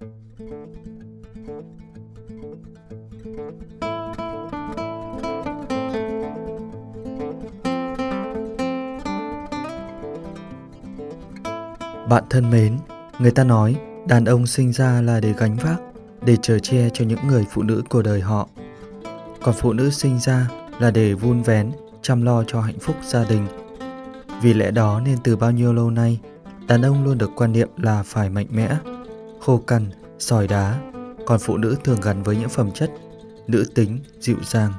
Bạn thân mến, người ta nói đàn ông sinh ra là để gánh vác, để chở che cho những người phụ nữ của đời họ. Còn phụ nữ sinh ra là để vun vén, chăm lo cho hạnh phúc gia đình. Vì lẽ đó nên từ bao nhiêu lâu nay, đàn ông luôn được quan niệm là phải mạnh mẽ, khô cằn, sỏi đá, còn phụ nữ thường gắn với những phẩm chất nữ tính, dịu dàng.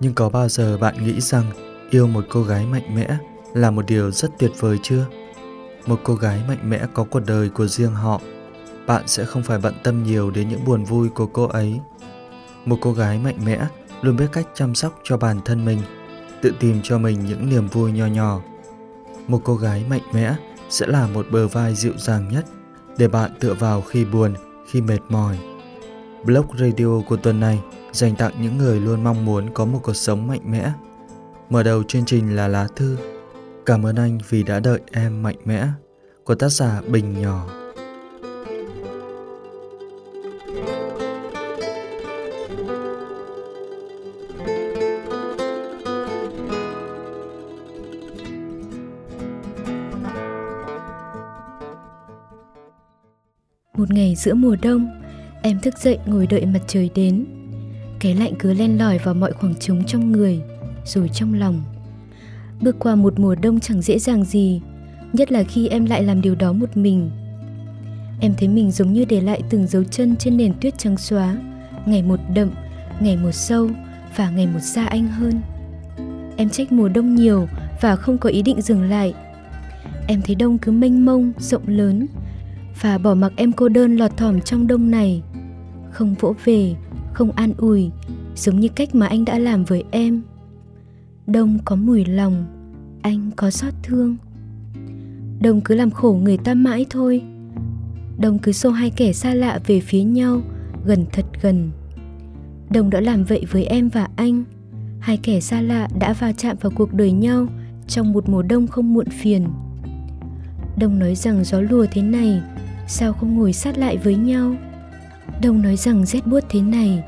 Nhưng có bao giờ bạn nghĩ rằng yêu một cô gái mạnh mẽ là một điều rất tuyệt vời chưa? Một cô gái mạnh mẽ có cuộc đời của riêng họ, bạn sẽ không phải bận tâm nhiều đến những buồn vui của cô ấy. Một cô gái mạnh mẽ luôn biết cách chăm sóc cho bản thân mình, tự tìm cho mình những niềm vui nho nhỏ. Một cô gái mạnh mẽ sẽ là một bờ vai dịu dàng nhất để bạn tựa vào khi buồn, khi mệt mỏi. Blog Radio của tuần này dành tặng những người luôn mong muốn có một cuộc sống mạnh mẽ. Mở đầu chương trình là lá thư "Cảm ơn anh vì đã đợi em mạnh mẽ" của tác giả Bình Nhỏ. Một ngày giữa mùa đông, em thức dậy ngồi đợi mặt trời đến. Cái lạnh cứ len lỏi vào mọi khoảng trống trong người, rồi trong lòng. Bước qua một mùa đông chẳng dễ dàng gì, nhất là khi em lại làm điều đó một mình. Em thấy mình giống như để lại từng dấu chân trên nền tuyết trắng xóa, ngày một đậm, ngày một sâu và ngày một xa anh hơn. Em trách mùa đông nhiều và không có ý định dừng lại. Em thấy đông cứ mênh mông, rộng lớn, và bỏ mặc em cô đơn lọt thỏm trong đông này. Không vỗ về, không an ủi, giống như cách mà anh đã làm với em. Đông có mùi lòng, anh có xót thương. Đông cứ làm khổ người ta mãi thôi. Đông cứ xô hai kẻ xa lạ về phía nhau, gần thật gần. Đông đã làm vậy với em và anh. Hai kẻ xa lạ đã va chạm vào cuộc đời nhau trong một mùa đông không muộn phiền. Đông nói rằng gió lùa thế này, sao không ngồi sát lại với nhau? Đông nói rằng rét buốt thế này,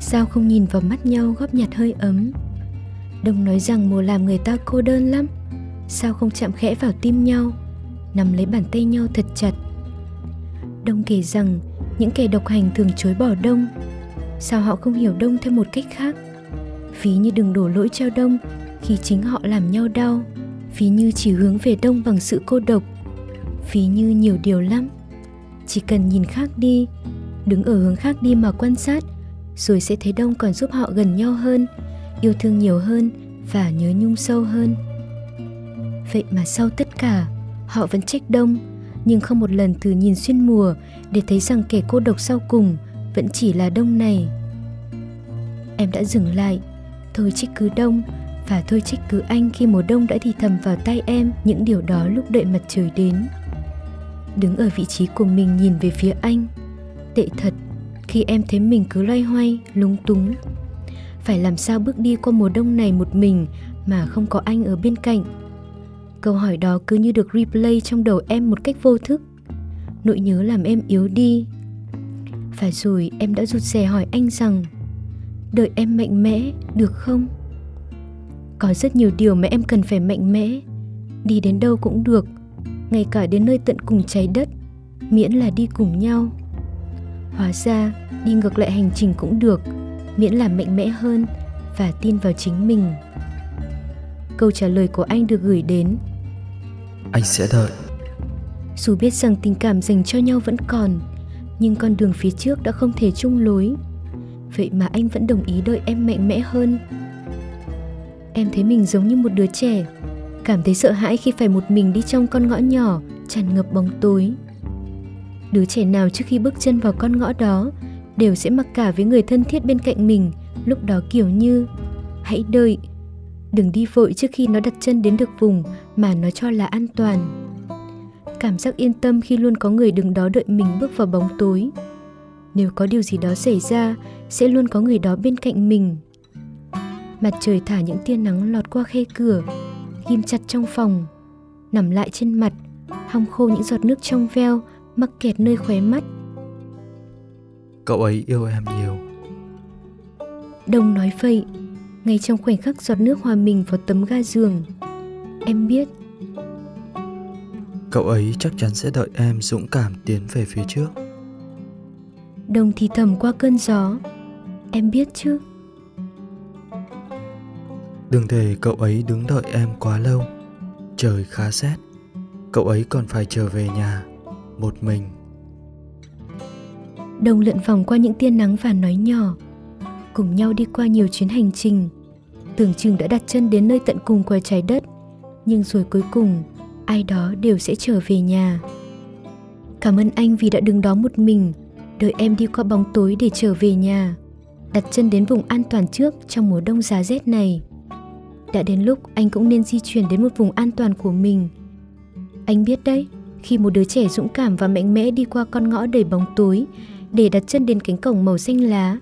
sao không nhìn vào mắt nhau góp nhặt hơi ấm? Đông nói rằng mùa làm người ta cô đơn lắm, sao không chạm khẽ vào tim nhau, nắm lấy bàn tay nhau thật chặt? Đông kể rằng những kẻ độc hành thường chối bỏ Đông, sao họ không hiểu Đông theo một cách khác? Ví như đừng đổ lỗi cho Đông khi chính họ làm nhau đau, ví như chỉ hướng về Đông bằng sự cô độc, ví như nhiều điều lắm. Chỉ cần nhìn khác đi, đứng ở hướng khác đi mà quan sát, rồi sẽ thấy Đông còn giúp họ gần nhau hơn, yêu thương nhiều hơn và nhớ nhung sâu hơn. Vậy mà sau tất cả, họ vẫn trách Đông, nhưng không một lần thử nhìn xuyên mùa để thấy rằng kẻ cô độc sau cùng vẫn chỉ là Đông này. Em đã dừng lại, thôi trách cứ Đông và thôi trách cứ anh khi mùa đông đã thì thầm vào tai em những điều đó lúc đợi mặt trời đến. Đứng ở vị trí của mình nhìn về phía anh, tệ thật khi em thấy mình cứ loay hoay, lúng túng. Phải làm sao bước đi qua mùa đông này một mình mà không có anh ở bên cạnh? Câu hỏi đó cứ như được replay trong đầu em một cách vô thức. Nỗi nhớ làm em yếu đi. Và rồi em đã rụt rè hỏi anh rằng đợi em mạnh mẽ được không? Có rất nhiều điều mà em cần phải mạnh mẽ, đi đến đâu cũng được, ngay cả đến nơi tận cùng trái đất, miễn là đi cùng nhau. Hóa ra, đi ngược lại hành trình cũng được, miễn là mạnh mẽ hơn và tin vào chính mình. Câu trả lời của anh được gửi đến: anh sẽ đợi. Dù biết rằng tình cảm dành cho nhau vẫn còn, nhưng con đường phía trước đã không thể chung lối. Vậy mà anh vẫn đồng ý đợi em mạnh mẽ hơn. Em thấy mình giống như một đứa trẻ, cảm thấy sợ hãi khi phải một mình đi trong con ngõ nhỏ tràn ngập bóng tối. Đứa trẻ nào trước khi bước chân vào con ngõ đó đều sẽ mặc cả với người thân thiết bên cạnh mình, lúc đó kiểu như hãy đợi, đừng đi vội trước khi nó đặt chân đến được vùng mà nó cho là an toàn. Cảm giác yên tâm khi luôn có người đứng đó đợi mình bước vào bóng tối. Nếu có điều gì đó xảy ra, sẽ luôn có người đó bên cạnh mình. Mặt trời thả những tia nắng lọt qua khe cửa, ghim chặt trong phòng, nằm lại trên mặt, hong khô những giọt nước trong veo mắc kẹt nơi khóe mắt. cậu ấy yêu em nhiều. Đông nói vậy, ngay trong khoảnh khắc giọt nước hòa mình vào tấm ga giường. Em biết. Cậu ấy chắc chắn sẽ đợi em dũng cảm tiến về phía trước. Đông thì thầm qua cơn gió. Em biết chứ. Đừng để cậu ấy đứng đợi em quá lâu. Trời khá rét. Cậu ấy còn phải trở về nhà một mình. Đông lượn vòng qua những tia nắng và nói nhỏ. Cùng nhau đi qua nhiều chuyến hành trình. Tưởng chừng đã đặt chân đến nơi tận cùng của trái đất, nhưng rồi cuối cùng ai đó đều sẽ trở về nhà. Cảm ơn anh vì đã đứng đó một mình, đợi em đi qua bóng tối để trở về nhà, đặt chân đến vùng an toàn trước trong mùa đông giá rét này. Đã đến lúc anh cũng nên di chuyển đến một vùng an toàn của mình. Anh biết đấy, khi một đứa trẻ dũng cảm và mạnh mẽ đi qua con ngõ đầy bóng tối để đặt chân đến cánh cổng màu xanh lá,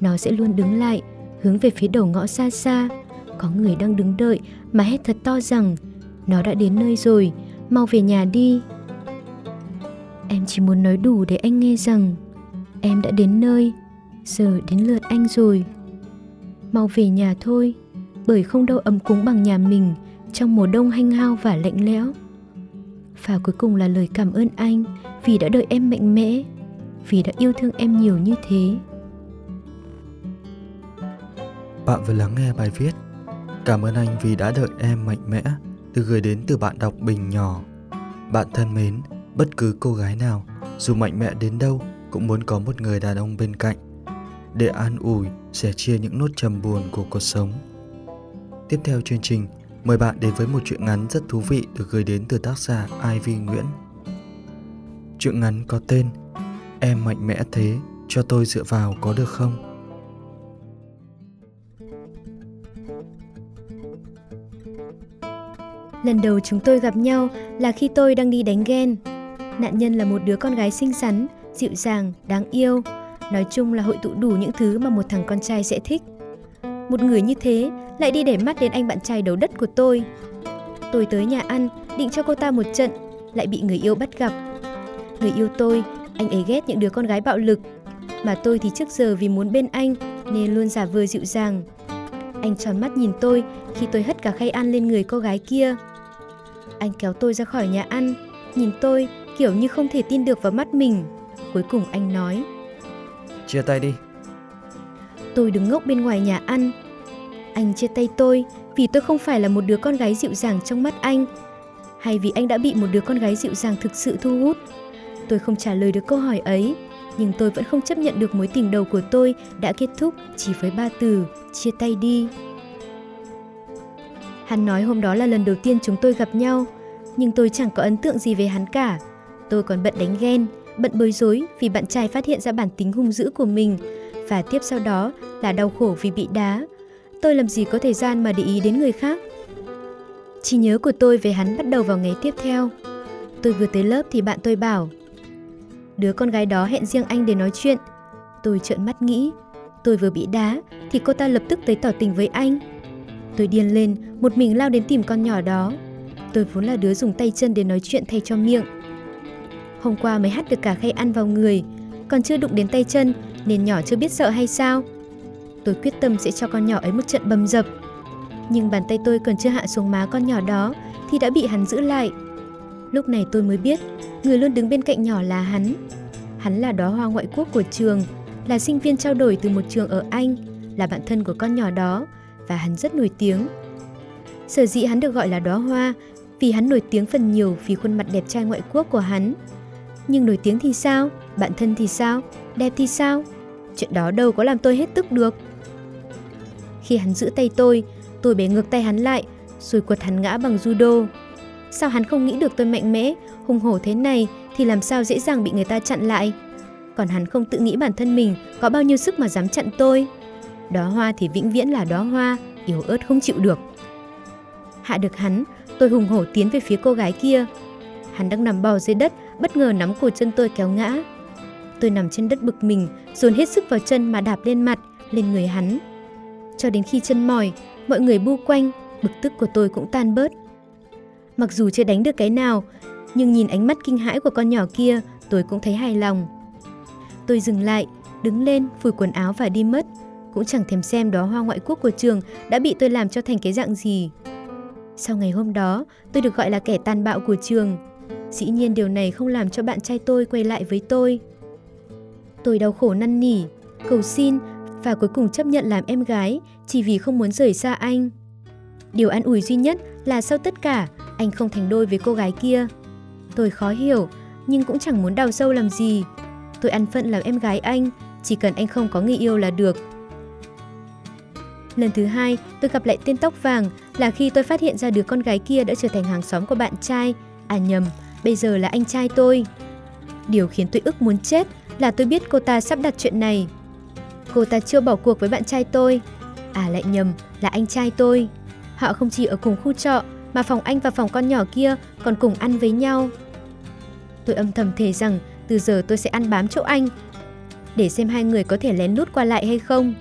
nó sẽ luôn đứng lại, hướng về phía đầu ngõ xa xa. Có người đang đứng đợi mà hét thật to rằng nó đã đến nơi rồi, mau về nhà đi. Em chỉ muốn nói đủ để anh nghe rằng em đã đến nơi, giờ đến lượt anh rồi. Mau về nhà thôi, bởi không đâu ấm cúng bằng nhà mình trong mùa đông hanh hao và lạnh lẽo. Và cuối cùng là lời cảm ơn anh vì đã đợi em mạnh mẽ, vì đã yêu thương em nhiều như thế. Bạn vừa lắng nghe bài viết Cảm ơn anh vì đã đợi em mạnh mẽ được gửi đến từ bạn đọc Bình Nhỏ. Bạn thân mến, bất cứ cô gái nào dù mạnh mẽ đến đâu cũng muốn có một người đàn ông bên cạnh để an ủi, sẻ chia những nốt trầm buồn của cuộc sống. Tiếp theo chương trình, mời bạn đến với một truyện ngắn rất thú vị được gửi đến từ tác giả Ivy Nguyễn. Truyện ngắn có tên Em mạnh mẽ thế, cho tôi dựa vào có được không? Lần đầu chúng tôi gặp nhau là khi tôi đang đi đánh ghen. Nạn nhân là một đứa con gái xinh xắn, dịu dàng, đáng yêu. Nói chung là hội tụ đủ những thứ mà một thằng con trai sẽ thích. Một người như thế lại đi để mắt đến anh bạn trai đấu đất của tôi. Tôi tới nhà ăn, định cho cô ta một trận, lại bị người yêu bắt gặp. Người yêu tôi, anh ấy ghét những đứa con gái bạo lực. Mà tôi thì trước giờ vì muốn bên anh nên luôn giả vờ dịu dàng. Anh tròn mắt nhìn tôi khi tôi hất cả khay ăn lên người cô gái kia. Anh kéo tôi ra khỏi nhà ăn, nhìn tôi kiểu như không thể tin được vào mắt mình. Cuối cùng anh nói: "Chia tay đi." Tôi đứng ngốc bên ngoài nhà ăn. Anh chia tay tôi vì tôi không phải là một đứa con gái dịu dàng trong mắt anh, hay vì anh đã bị một đứa con gái dịu dàng thực sự thu hút. Tôi không trả lời được câu hỏi ấy, nhưng tôi vẫn không chấp nhận được mối tình đầu của tôi đã kết thúc chỉ với 3 từ: chia tay đi. Hắn nói hôm đó là lần đầu tiên chúng tôi gặp nhau, nhưng tôi chẳng có ấn tượng gì về hắn cả. Tôi còn bận đánh ghen, bận bối rối vì bạn trai phát hiện ra bản tính hung dữ của mình, và tiếp sau đó là đau khổ vì bị đá. Tôi làm gì có thời gian mà để ý đến người khác. Trí nhớ của tôi về hắn bắt đầu vào ngày tiếp theo. Tôi vừa tới lớp thì bạn tôi bảo: "Đứa con gái đó hẹn riêng anh để nói chuyện." Tôi trợn mắt nghĩ, tôi vừa bị đá thì cô ta lập tức tới tỏ tình với anh. Tôi điên lên, một mình lao đến tìm con nhỏ đó. Tôi vốn là đứa dùng tay chân để nói chuyện thay cho miệng. Hôm qua mới hắt được cả khay ăn vào người, còn chưa đụng đến tay chân nên nhỏ chưa biết sợ hay sao. Tôi quyết tâm sẽ cho con nhỏ ấy một trận bầm dập. Nhưng bàn tay tôi còn chưa hạ xuống má con nhỏ đó thì đã bị hắn giữ lại. Lúc này tôi mới biết, người luôn đứng bên cạnh nhỏ là hắn. Hắn là đóa hoa ngoại quốc của trường, là sinh viên trao đổi từ một trường ở Anh, là bạn thân của con nhỏ đó, và hắn rất nổi tiếng. Sở dĩ hắn được gọi là đóa hoa vì hắn nổi tiếng phần nhiều vì khuôn mặt đẹp trai ngoại quốc của hắn. Nhưng nổi tiếng thì sao? Bạn thân thì sao? Đẹp thì sao? Chuyện đó đâu có làm tôi hết tức được. Khi hắn giữ tay tôi bẻ ngược tay hắn lại, rồi quật hắn ngã bằng judo. Sao hắn không nghĩ được tôi mạnh mẽ, hùng hổ thế này thì làm sao dễ dàng bị người ta chặn lại? Còn hắn không tự nghĩ bản thân mình có bao nhiêu sức mà dám chặn tôi. Đóa hoa thì vĩnh viễn là đóa hoa, yếu ớt không chịu được. Hạ được hắn, tôi hùng hổ tiến về phía cô gái kia. Hắn đang nằm bò dưới đất, bất ngờ nắm cổ chân tôi kéo ngã. Tôi nằm trên đất bực mình, dồn hết sức vào chân mà đạp lên mặt, lên người hắn. Cho đến khi chân mỏi, mọi người bu quanh, bực tức của tôi cũng tan bớt. Mặc dù chưa đánh được cái nào, nhưng nhìn ánh mắt kinh hãi của con nhỏ kia, tôi cũng thấy hài lòng. Tôi dừng lại, đứng lên, phủi quần áo và đi mất. Cũng chẳng thèm xem đó hoa ngoại quốc của trường đã bị tôi làm cho thành cái dạng gì. Sau ngày hôm đó, tôi được gọi là kẻ tàn bạo của trường. Dĩ nhiên điều này không làm cho bạn trai tôi quay lại với tôi. Tôi đau khổ năn nỉ, cầu xin và cuối cùng chấp nhận làm em gái chỉ vì không muốn rời xa anh. Điều an ủi duy nhất là sau tất cả, anh không thành đôi với cô gái kia. Tôi khó hiểu, nhưng cũng chẳng muốn đào sâu làm gì. Tôi ăn phận làm em gái anh, chỉ cần anh không có người yêu là được. Lần thứ hai, tôi gặp lại tên tóc vàng là khi tôi phát hiện ra đứa con gái kia đã trở thành hàng xóm của bạn trai. À nhầm, bây giờ là anh trai tôi. Điều khiến tôi ức muốn chết là tôi biết cô ta sắp đặt chuyện này. Cô ta chưa bỏ cuộc với bạn trai tôi. À lại nhầm, là anh trai tôi. Họ không chỉ ở cùng khu trọ, mà phòng anh và phòng con nhỏ kia còn cùng ăn với nhau. Tôi âm thầm thề rằng từ giờ tôi sẽ ăn bám chỗ anh, để xem hai người có thể lén lút qua lại hay không.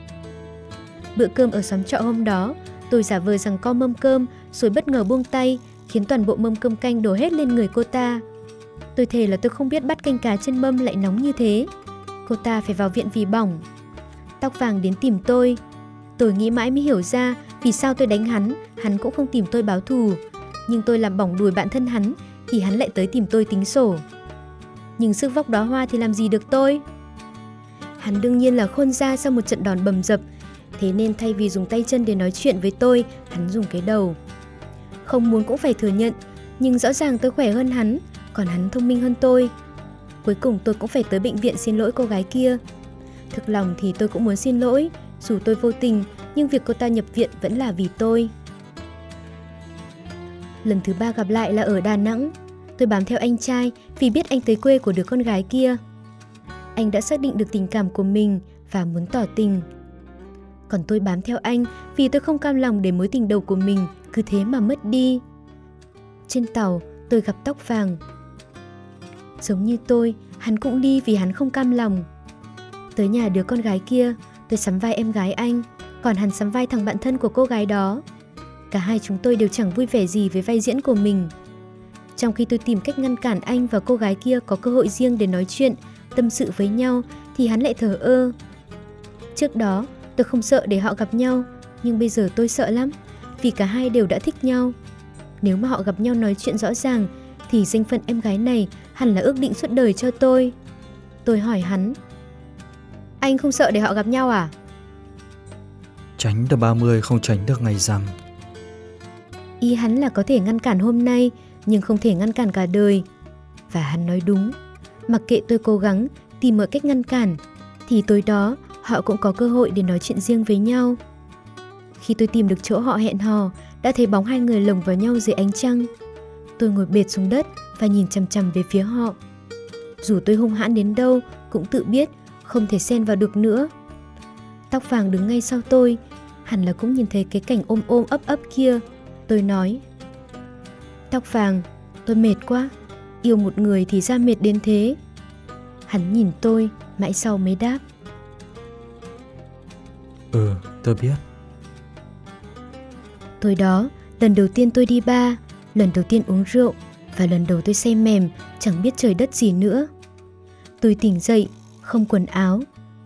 Bữa cơm ở xóm trọ hôm đó, tôi giả vờ rằng co mâm cơm rồi bất ngờ buông tay, khiến toàn bộ mâm cơm canh đổ hết lên người cô ta. Tôi thề là tôi không biết bắt canh cá trên mâm lại nóng như thế. Cô ta phải vào viện vì bỏng. Tóc vàng đến tìm tôi. Tôi nghĩ mãi mới hiểu ra vì sao tôi đánh hắn, hắn cũng không tìm tôi báo thù. Nhưng tôi làm bỏng đùi bạn thân hắn thì hắn lại tới tìm tôi tính sổ. Nhưng sức vóc đó hoa thì làm gì được tôi? Hắn đương nhiên là khôn ra sau một trận đòn bầm dập. Thế nên thay vì dùng tay chân để nói chuyện với tôi, hắn dùng cái đầu. Không muốn cũng phải thừa nhận, nhưng rõ ràng tôi khỏe hơn hắn, còn hắn thông minh hơn tôi. Cuối cùng tôi cũng phải tới bệnh viện xin lỗi cô gái kia. Thực lòng thì tôi cũng muốn xin lỗi, dù tôi vô tình, nhưng việc cô ta nhập viện vẫn là vì tôi. Lần thứ ba gặp lại là ở Đà Nẵng. Tôi bám theo anh trai vì biết anh tới quê của đứa con gái kia. Anh đã xác định được tình cảm của mình và muốn tỏ tình. Còn tôi bám theo anh vì tôi không cam lòng để mối tình đầu của mình cứ thế mà mất đi. Trên tàu, tôi gặp tóc vàng. Giống như tôi, hắn cũng đi vì hắn không cam lòng. Tới nhà đứa con gái kia, tôi sắm vai em gái anh, còn hắn sắm vai thằng bạn thân của cô gái đó. Cả hai chúng tôi đều chẳng vui vẻ gì với vai diễn của mình. Trong khi tôi tìm cách ngăn cản anh và cô gái kia có cơ hội riêng để nói chuyện, tâm sự với nhau, thì hắn lại thờ ơ. Trước đó, tôi không sợ để họ gặp nhau, nhưng bây giờ tôi sợ lắm, vì cả hai đều đã thích nhau. Nếu mà họ gặp nhau nói chuyện rõ ràng, thì danh phận em gái này hẳn là ước định suốt đời cho tôi. Tôi hỏi hắn, anh không sợ để họ gặp nhau à? Tránh được 30 không tránh được ngày rằm. Ý hắn là có thể ngăn cản hôm nay, nhưng không thể ngăn cản cả đời. Và hắn nói đúng, mặc kệ tôi cố gắng tìm mọi cách ngăn cản, thì tối đó họ cũng có cơ hội để nói chuyện riêng với nhau. Khi tôi tìm được chỗ họ hẹn hò, đã thấy bóng hai người lồng vào nhau dưới ánh trăng. Tôi ngồi bệt xuống đất và nhìn chằm chằm về phía họ. Dù tôi hung hãn đến đâu, cũng tự biết không thể xen vào được nữa. Tóc vàng đứng ngay sau tôi, hẳn là cũng nhìn thấy cái cảnh ôm ấp ấp kia. Tôi nói, tóc vàng, tôi mệt quá, yêu một người thì ra mệt đến thế. Hắn nhìn tôi, mãi sau mới đáp, tôi biết. Tối đó, lần đầu tiên tôi đi bar, lần đầu tiên uống rượu và lần đầu tôi say mềm, chẳng biết trời đất gì nữa. Tôi tỉnh dậy, không quần áo,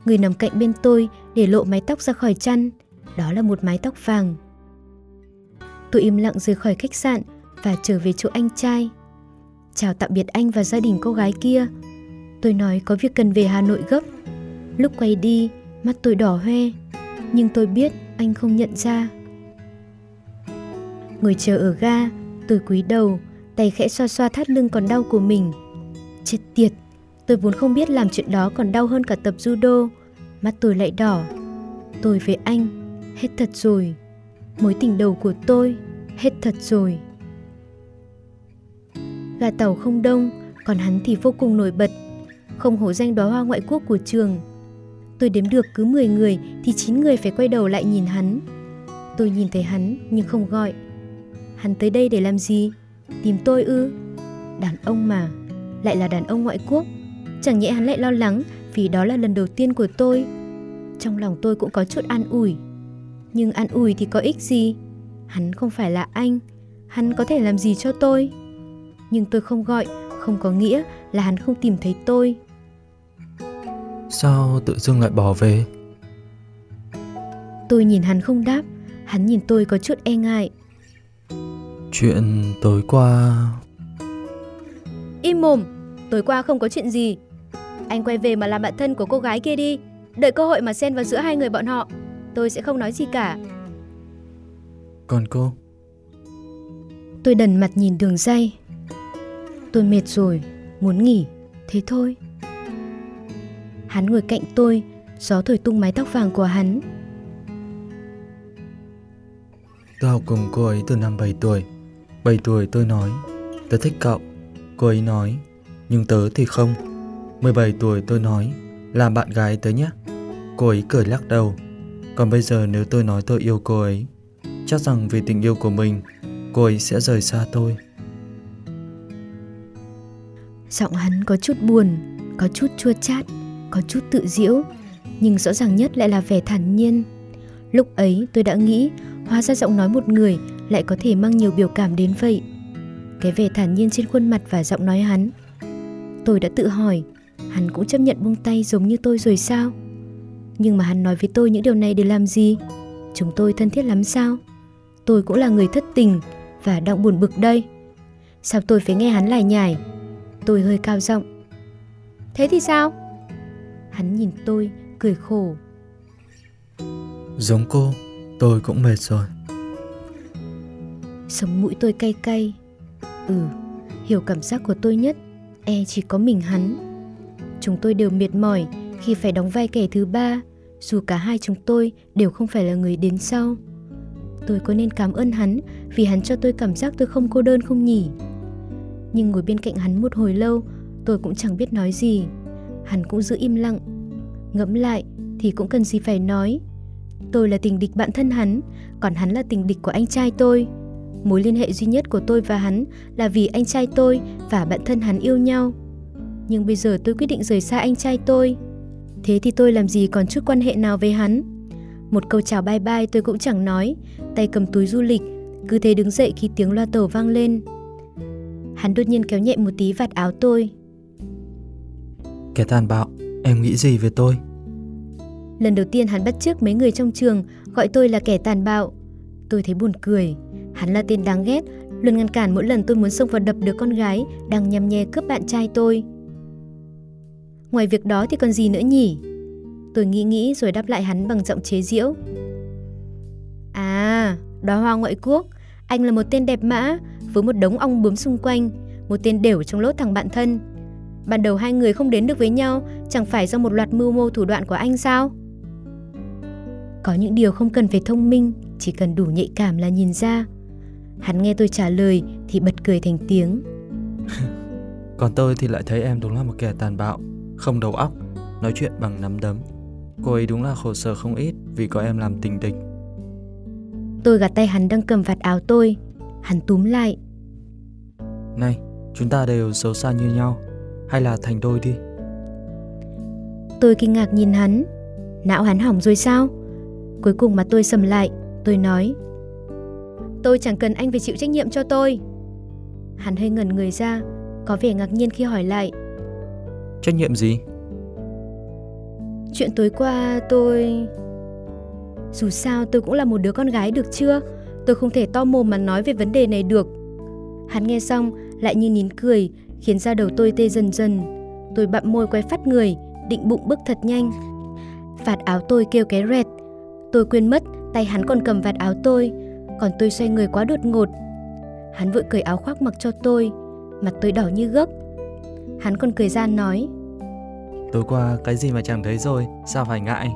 người nằm cạnh bên tôi để lộ mái tóc ra khỏi chăn, đó là một mái tóc vàng. Tôi im lặng rời khỏi khách sạn và trở về chỗ anh trai. Chào tạm biệt anh và gia đình cô gái kia. Tôi nói có việc cần về Hà Nội gấp. Lúc quay đi, mắt tôi đỏ hoe, nhưng tôi biết anh không nhận ra. Ngồi chờ ở ga, tôi cúi đầu, tay khẽ xoa xoa thắt lưng còn đau của mình. Chết tiệt, tôi vốn không biết làm chuyện đó còn đau hơn cả tập judo. Mắt tôi lại đỏ. Tôi với anh, hết thật rồi. Mối tình đầu của tôi, hết thật rồi. Gà tàu không đông, còn hắn thì vô cùng nổi bật. Không hổ danh đóa hoa ngoại quốc của trường. Tôi đếm được cứ 10 người thì 9 người phải quay đầu lại nhìn hắn. Tôi nhìn thấy hắn nhưng không gọi. Hắn tới đây để làm gì? Tìm tôi ư? Đàn ông mà, lại là đàn ông ngoại quốc. Chẳng nhẽ hắn lại lo lắng vì đó là lần đầu tiên của tôi. Trong lòng tôi cũng có chút an ủi. Nhưng an ủi thì có ích gì? Hắn không phải là anh. Hắn có thể làm gì cho tôi? Nhưng tôi không gọi, không có nghĩa là hắn không tìm thấy tôi. Sao tự dưng lại bỏ về? Tôi nhìn hắn không đáp. Hắn nhìn tôi có chút e ngại. Chuyện tối qua... Im mồm, tối qua không có chuyện gì. Anh quay về mà làm bạn thân của cô gái kia đi. Đợi cơ hội mà xen vào giữa hai người bọn họ. Tôi sẽ không nói gì cả. Còn cô? Tôi đần mặt nhìn đường dây. Tôi mệt rồi, muốn nghỉ, thế thôi. Hắn ngồi cạnh tôi, gió thổi tung mái tóc vàng của hắn. Tôi học cùng cô ấy từ năm 7 tuổi. 7 tuổi tôi nói, tớ thích cậu. Cô ấy nói, nhưng tớ thì không. 17 tuổi tôi nói, làm bạn gái tớ nhé. Cô ấy cười lắc đầu. Còn bây giờ nếu tôi nói tôi yêu cô ấy, chắc rằng vì tình yêu của mình, cô ấy sẽ rời xa tôi. Giọng hắn có chút buồn, có chút chua chát, có chút tự giễu, nhưng rõ ràng nhất lại là vẻ thản nhiên. Lúc ấy tôi đã nghĩ, hóa ra giọng nói một người lại có thể mang nhiều biểu cảm đến vậy. Cái vẻ thản nhiên trên khuôn mặt và giọng nói hắn, tôi đã tự hỏi, hắn cũng chấp nhận buông tay giống như tôi rồi sao? Nhưng mà hắn nói với tôi những điều này để làm gì? Chúng tôi thân thiết lắm sao? Tôi cũng là người thất tình và đang buồn bực đây. Sao tôi phải nghe hắn lải nhải? Tôi hơi cao giọng. Thế thì sao? Hắn nhìn tôi, cười khổ. Giống cô, tôi cũng mệt rồi. Sống mũi tôi cay cay. Hiểu cảm giác của tôi nhất, chỉ có mình hắn. Chúng tôi đều mệt mỏi khi phải đóng vai kẻ thứ ba, dù cả hai chúng tôi đều không phải là người đến sau. Tôi có nên cảm ơn hắn vì hắn cho tôi cảm giác tôi không cô đơn không nhỉ? Nhưng ngồi bên cạnh hắn một hồi lâu, tôi cũng chẳng biết nói gì. Hắn cũng giữ im lặng. Ngẫm lại thì cũng cần gì phải nói. Tôi là tình địch bạn thân hắn, còn hắn là tình địch của anh trai tôi. Mối liên hệ duy nhất của tôi và hắn là vì anh trai tôi và bạn thân hắn yêu nhau. Nhưng bây giờ tôi quyết định rời xa anh trai tôi. Thế thì tôi làm gì còn chút quan hệ nào với hắn? Một câu chào bye bye tôi cũng chẳng nói, tay cầm túi du lịch, cứ thế đứng dậy khi tiếng loa tàu vang lên. Hắn đột nhiên kéo nhẹ một tí vạt áo tôi. Kẻ tàn bạo, em nghĩ gì về tôi? Lần đầu tiên hắn bắt chước mấy người trong trường gọi tôi là kẻ tàn bạo. Tôi thấy buồn cười. Hắn là tên đáng ghét, luôn ngăn cản mỗi lần tôi muốn xông vào đập đứa con gái đang nhăm nhe cướp bạn trai tôi. Ngoài việc đó thì còn gì nữa nhỉ? Tôi nghĩ rồi đáp lại hắn bằng giọng chế giễu. À, đóa hoa ngoại quốc, anh là một tên đẹp mã với một đống ong bướm xung quanh, một tên đểu trong lốt thằng bạn thân. Ban đầu hai người không đến được với nhau, chẳng phải do một loạt mưu mô thủ đoạn của anh sao? Có những điều không cần phải thông minh, chỉ cần đủ nhạy cảm là nhìn ra. Hắn nghe tôi trả lời thì bật cười thành tiếng. Còn tôi thì lại thấy em đúng là một kẻ tàn bạo, không đầu óc, nói chuyện bằng nắm đấm. Cô ấy đúng là khổ sở không ít vì có em làm tình địch. Tôi gạt tay hắn đang cầm vạt áo tôi. Hắn túm lại. Này, chúng ta đều xấu xa như nhau, hay là thành đôi đi? Tôi kinh ngạc nhìn hắn. Não hắn hỏng rồi sao? Cuối cùng mà tôi sầm lại. Tôi nói, tôi chẳng cần anh phải chịu trách nhiệm cho tôi. Hắn hơi ngẩn người ra, có vẻ ngạc nhiên khi hỏi lại. Trách nhiệm gì? Chuyện tối qua tôi... Dù sao tôi cũng là một đứa con gái được chưa? Tôi không thể to mồm mà nói về vấn đề này được. Hắn nghe xong lại như nín cười, khiến da đầu tôi tê dần dần. Tôi bặm môi quay phát người, định bụng bước thật nhanh. Vạt áo tôi kêu cái rẹt. Tôi quên mất tay hắn còn cầm vạt áo tôi, còn tôi xoay người quá đột ngột. Hắn vội cởi áo khoác mặc cho tôi, mặt tôi đỏ như gấc. Hắn còn cười gian nói, tối qua cái gì mà chẳng thấy rồi, sao phải ngại?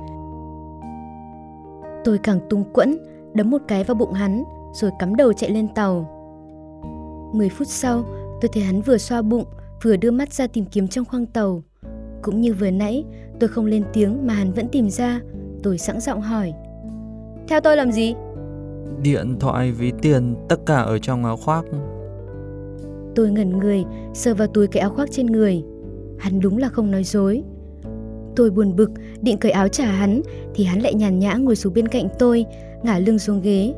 Tôi càng tung quẫn, đấm một cái vào bụng hắn, rồi cắm đầu chạy lên tàu. 10 phút sau, tôi thấy hắn vừa xoa bụng, vừa đưa mắt ra tìm kiếm trong khoang tàu. Cũng như vừa nãy, tôi không lên tiếng mà hắn vẫn tìm ra. Tôi sẵn giọng hỏi, theo tôi làm gì? Điện thoại, ví tiền, tất cả ở trong áo khoác. Tôi ngẩn người, sờ vào túi cái áo khoác trên người. Hắn đúng là không nói dối. Tôi buồn bực, định cởi áo trả hắn, thì hắn lại nhàn nhã ngồi xuống bên cạnh tôi, ngả lưng xuống ghế.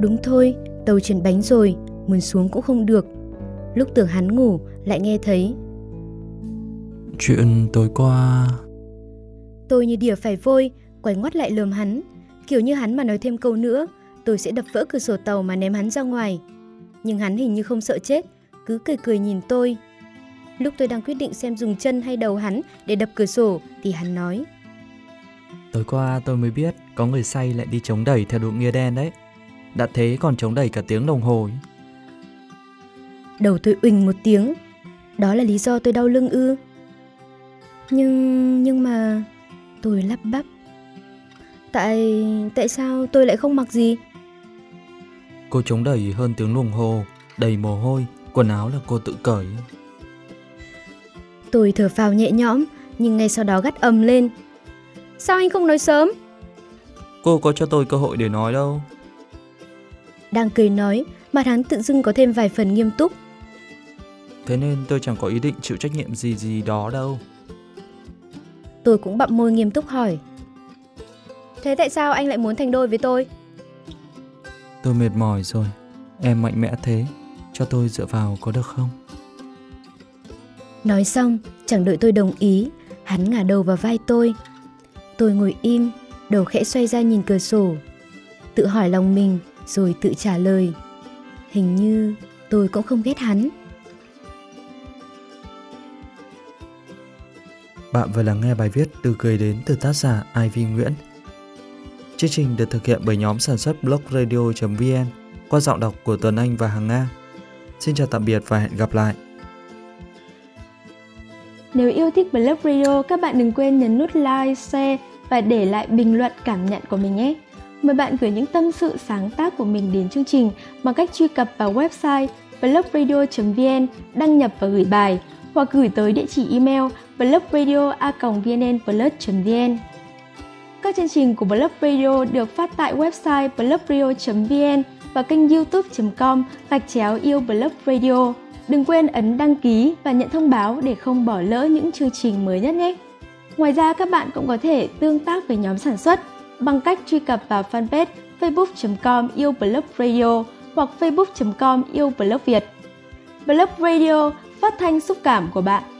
Đúng thôi, tàu chuyển bánh rồi, muốn xuống cũng không được. Lúc tưởng hắn ngủ, lại nghe thấy chuyện tối qua. Tôi như đỉa phải vôi, quay ngoắt lại lườm hắn. Kiểu như hắn mà nói thêm câu nữa, tôi sẽ đập vỡ cửa sổ tàu mà ném hắn ra ngoài. Nhưng hắn hình như không sợ chết, cứ cười cười nhìn tôi. Lúc tôi đang quyết định xem dùng chân hay đầu hắn để đập cửa sổ thì hắn nói: "Tối qua tôi mới biết có người say lại đi chống đẩy theo đội nghĩa đen đấy. Đã thế còn chống đẩy cả tiếng đồng hồ." Đầu tôi uỳnh một tiếng. Đó là lý do tôi đau lưng ư? Nhưng mà... Tôi lắp bắp. Tại sao tôi lại không mặc gì? "Cô chống đẩy hơn tiếng đồng hồ, đầy mồ hôi, quần áo là cô tự cởi." Tôi thở phào nhẹ nhõm, nhưng ngay sau đó gắt ầm lên: "Sao anh không nói sớm?" "Cô có cho tôi cơ hội để nói đâu." Đang cười nói, mặt hắn tự dưng có thêm vài phần nghiêm túc. "Thế nên tôi chẳng có ý định chịu trách nhiệm gì đó đâu." Tôi cũng bặm môi nghiêm túc hỏi: "Thế tại sao anh lại muốn thành đôi với tôi?" "Tôi mệt mỏi rồi, em mạnh mẽ thế, cho tôi dựa vào có được không?" Nói xong, chẳng đợi tôi đồng ý, hắn ngả đầu vào vai tôi. Tôi ngồi im, đầu khẽ xoay ra nhìn cửa sổ, tự hỏi lòng mình rồi tự trả lời. Hình như tôi cũng không ghét hắn. Bạn vừa lắng nghe bài viết Từ cười đến từ tác giả Ivy Nguyễn. Chương trình được thực hiện bởi nhóm sản xuất blogradio.vn qua giọng đọc của Tuấn Anh và Hằng Nga. Xin chào tạm biệt và hẹn gặp lại. Nếu yêu thích Blog Radio, các bạn đừng quên nhấn nút like, share và để lại bình luận cảm nhận của mình nhé. Mời bạn gửi những tâm sự sáng tác của mình đến chương trình bằng cách truy cập vào website blogradio.vn, đăng nhập và gửi bài, hoặc gửi tới địa chỉ email blogradio@vnplus.vn. Các chương trình của Blog Radio được phát tại website blogradio.vn và kênh youtube.com/yêu blog radio. Đừng quên ấn đăng ký và nhận thông báo để không bỏ lỡ những chương trình mới nhất nhé. Ngoài ra, các bạn cũng có thể tương tác với nhóm sản xuất bằng cách truy cập vào fanpage facebook.com/yêu blog radio hoặc facebook.com/yêu blog Việt. Blog Radio, phát thanh xúc cảm của bạn.